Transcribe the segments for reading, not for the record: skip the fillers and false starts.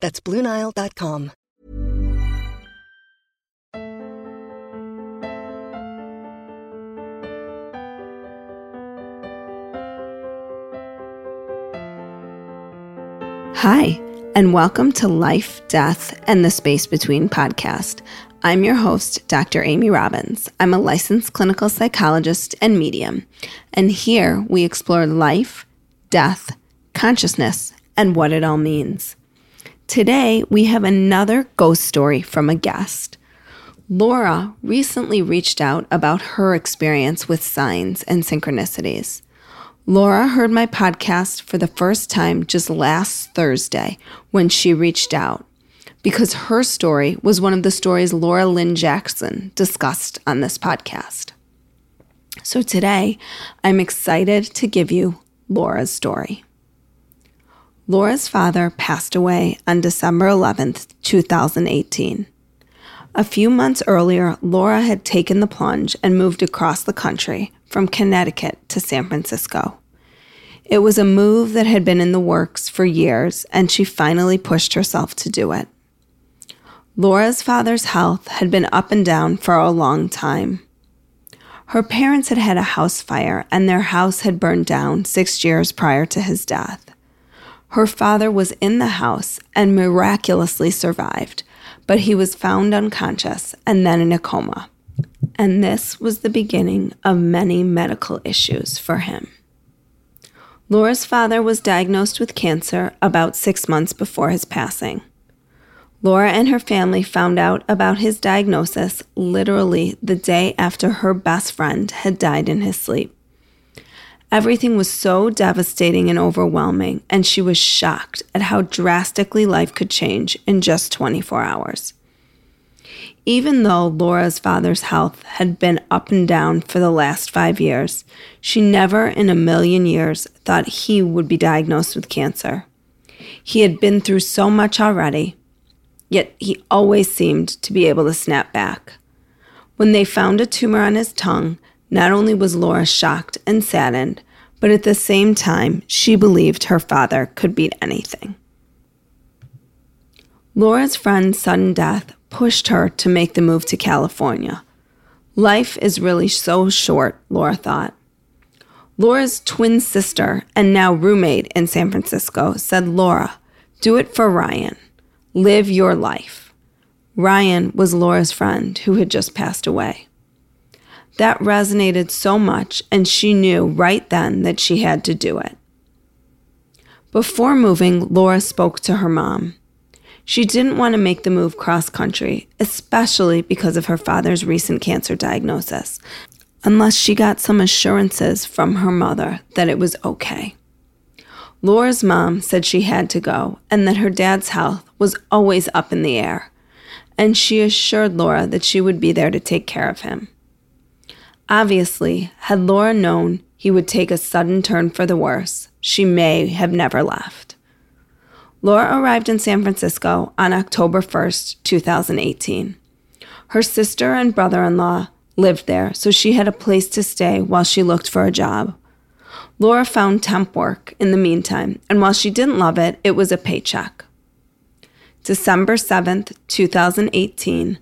That's BlueNile.com. Hi, and welcome to Life, Death, and the Space Between podcast. I'm your host, Dr. Amy Robbins. I'm a licensed clinical psychologist and medium. And here we explore life, death, consciousness, and what it all means. Today, we have another ghost story from a guest. Laura recently reached out about her experience with signs and synchronicities. Laura heard my podcast for the first time just last Thursday when she reached out, because her story was one of the stories Laura Lynn Jackson discussed on this podcast. So today, I'm excited to give you Laura's story. Laura's father passed away on December 11th, 2018. A few months earlier, Laura had taken the plunge and moved across the country from Connecticut to San Francisco. It was a move that had been in the works for years, and she finally pushed herself to do it. Laura's father's health had been up and down for a long time. Her parents had had a house fire, and their house had burned down 6 years prior to his death. Her father was in the house and miraculously survived, but he was found unconscious and then in a coma. And this was the beginning of many medical issues for him. Laura's father was diagnosed with cancer about 6 months before his passing. Laura and her family found out about his diagnosis literally the day after her best friend had died in his sleep. Everything was so devastating and overwhelming, and she was shocked at how drastically life could change in just 24 hours. Even though Laura's father's health had been up and down for the last 5 years, she never in a million years thought he would be diagnosed with cancer. He had been through so much already, yet he always seemed to be able to snap back. When they found a tumor on his tongue, not only was Laura shocked and saddened, but at the same time, she believed her father could beat anything. Laura's friend's sudden death pushed her to make the move to California. Life is really so short, Laura thought. Laura's twin sister and now roommate in San Francisco said, "Laura, do it for Ryan. Live your life." Ryan was Laura's friend who had just passed away. That resonated so much, and she knew right then that she had to do it. Before moving, Laura spoke to her mom. She didn't want to make the move cross-country, especially because of her father's recent cancer diagnosis, unless she got some assurances from her mother that it was okay. Laura's mom said she had to go and that her dad's health was always up in the air, and she assured Laura that she would be there to take care of him. Obviously, had Laura known he would take a sudden turn for the worse, she may have never left. Laura arrived in San Francisco on October 1st, 2018. Her sister and brother-in-law lived there, so she had a place to stay while she looked for a job. Laura found temp work in the meantime, and while she didn't love it, it was a paycheck. December 7th, 2018,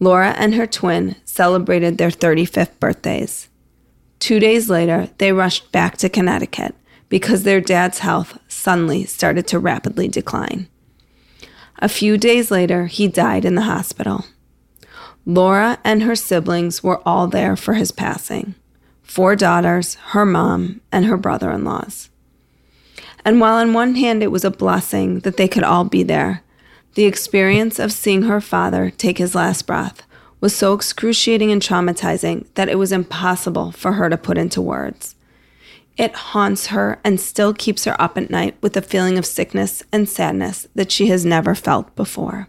Laura and her twin celebrated their 35th birthdays. 2 days later, they rushed back to Connecticut because their dad's health suddenly started to rapidly decline. A few days later, he died in the hospital. Laura and her siblings were all there for his passing: 4 daughters, her mom, and her brother-in-laws. And while on one hand it was a blessing that they could all be there, the experience of seeing her father take his last breath was so excruciating and traumatizing that it was impossible for her to put into words. It haunts her and still keeps her up at night with a feeling of sickness and sadness that she has never felt before.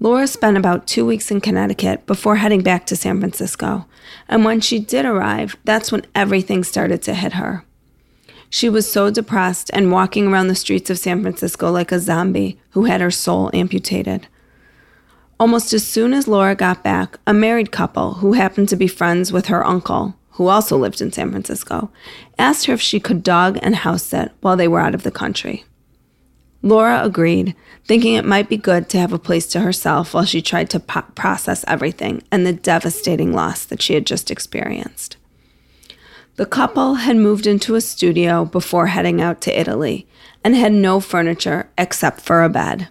Laura spent about 2 weeks in Connecticut before heading back to San Francisco, and when she did arrive, that's when everything started to hit her. She was so depressed and walking around the streets of San Francisco like a zombie who had her soul amputated. Almost as soon as Laura got back, a married couple who happened to be friends with her uncle, who also lived in San Francisco, asked her if she could dog and house sit while they were out of the country. Laura agreed, thinking it might be good to have a place to herself while she tried to process everything and the devastating loss that she had just experienced. The couple had moved into a studio before heading out to Italy and had no furniture except for a bed.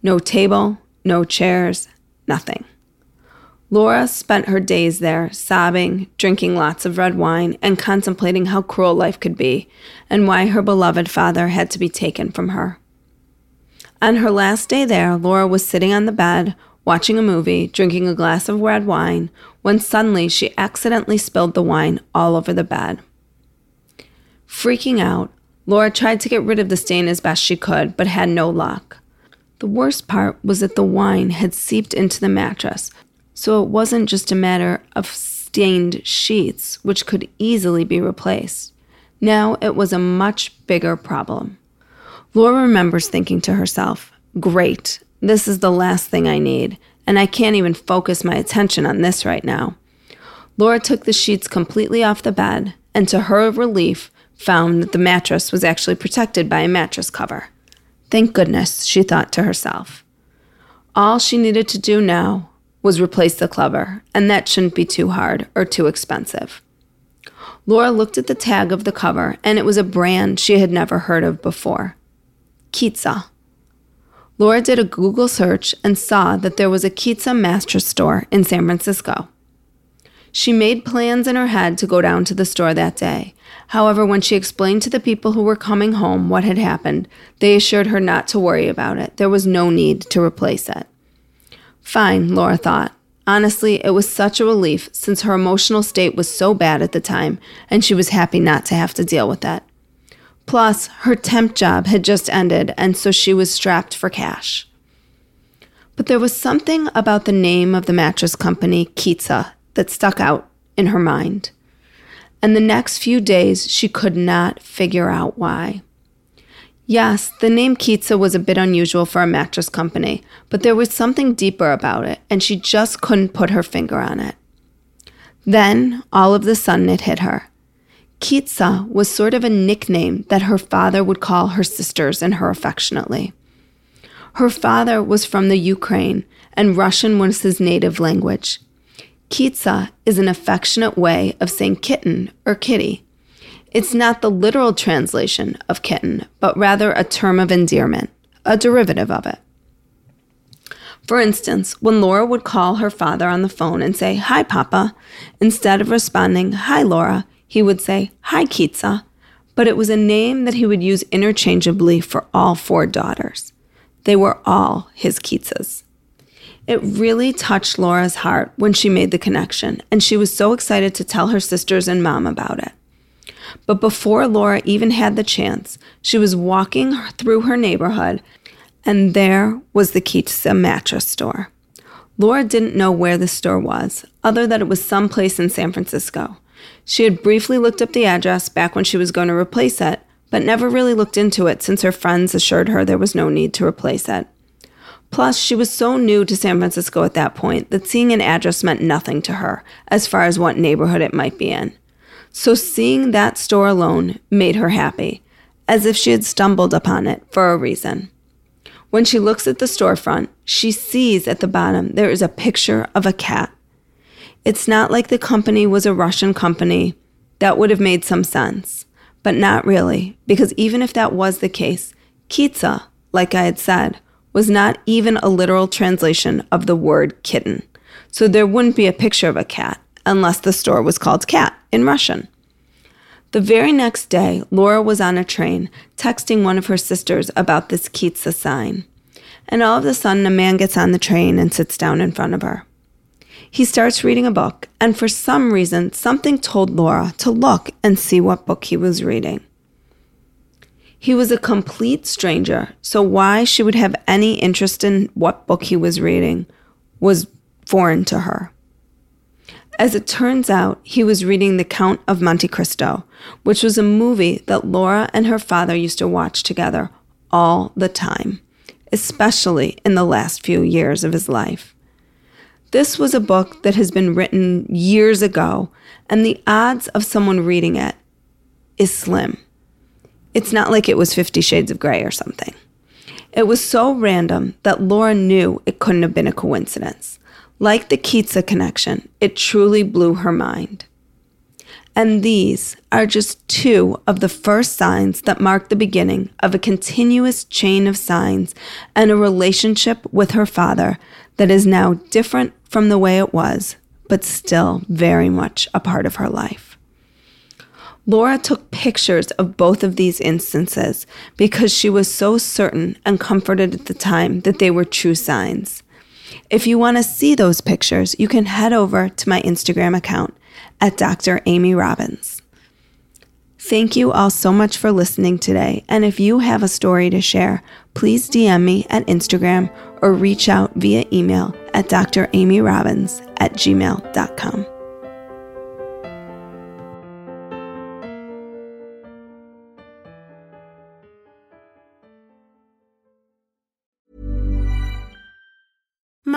No table, no chairs, nothing. Laura spent her days there sobbing, drinking lots of red wine, and contemplating how cruel life could be and why her beloved father had to be taken from her. On her last day there, Laura was sitting on the bed, watching a movie, drinking a glass of red wine, when suddenly she accidentally spilled the wine all over the bed. Freaking out, Laura tried to get rid of the stain as best she could, but had no luck. The worst part was that the wine had seeped into the mattress, so it wasn't just a matter of stained sheets, which could easily be replaced. Now it was a much bigger problem. Laura remembers thinking to herself, "Great, this is the last thing I need, and I can't even focus my attention on this right now." Laura took the sheets completely off the bed, and to her relief, found that the mattress was actually protected by a mattress cover. Thank goodness, she thought to herself. All she needed to do now was replace the cover, and that shouldn't be too hard or too expensive. Laura looked at the tag of the cover, and it was a brand she had never heard of before: Kitsa. Laura did a Google search and saw that there was a Kitsa mattress store in San Francisco. She made plans in her head to go down to the store that day. However, when she explained to the people who were coming home what had happened, they assured her not to worry about it. There was no need to replace it. Fine, Laura thought. Honestly, it was such a relief since her emotional state was so bad at the time, and she was happy not to have to deal with that. Plus, her temp job had just ended, and so she was strapped for cash. But there was something about the name of the mattress company, Kitsa, that stuck out in her mind. And the next few days, she could not figure out why. Yes, the name Kitsa was a bit unusual for a mattress company, but there was something deeper about it, and she just couldn't put her finger on it. Then, all of a sudden, it hit her. Kitsa was sort of a nickname that her father would call her sisters and her affectionately. Her father was from the Ukraine, and Russian was his native language. Kitsa is an affectionate way of saying kitten or kitty. It's not the literal translation of kitten, but rather a term of endearment, a derivative of it. For instance, when Laura would call her father on the phone and say, "Hi, Papa," instead of responding, "Hi, Laura," he would say, "Hi, Kitsa," but it was a name that he would use interchangeably for all four daughters. They were all his Kitsas. It really touched Laura's heart when she made the connection, and she was so excited to tell her sisters and Mom about it. But before Laura even had the chance, she was walking through her neighborhood, and there was the Kitsa mattress store. Laura didn't know where the store was, other than it was someplace in San Francisco. She had briefly looked up the address back when she was going to replace it, but never really looked into it since her friends assured her there was no need to replace it. Plus, she was so new to San Francisco at that point that seeing an address meant nothing to her as far as what neighborhood it might be in. So seeing that store alone made her happy, as if she had stumbled upon it for a reason. When she looks at the storefront, she sees at the bottom there is a picture of a cat. It's not like the company was a Russian company. That would have made some sense, but not really, because even if that was the case, Kitsa, like I had said, was not even a literal translation of the word kitten. So there wouldn't be a picture of a cat unless the store was called Cat in Russian. The very next day, Laura was on a train texting one of her sisters about this Kitsa sign. And all of a sudden, a man gets on the train and sits down in front of her. He starts reading a book, and for some reason, something told Laura to look and see what book he was reading. He was a complete stranger, so why she would have any interest in what book he was reading was foreign to her. As it turns out, he was reading The Count of Monte Cristo, which was a movie that Laura and her father used to watch together all the time, especially in the last few years of his life. This was a book that has been written years ago, and the odds of someone reading it is slim. It's not like it was 50 Shades of Grey or something. It was so random that Laura knew it couldn't have been a coincidence. Like the Kitsa connection, it truly blew her mind. And these are just two of the first signs that mark the beginning of a continuous chain of signs and a relationship with her father that is now different from the way it was, but still very much a part of her life. Laura took pictures of both of these instances because she was so certain and comforted at the time that they were true signs. If you want to see those pictures, you can head over to my Instagram account at Dr. Amy Robbins. Thank you all so much for listening today. And if you have a story to share, please DM me at Instagram or reach out via email at dramyrobbins@gmail.com.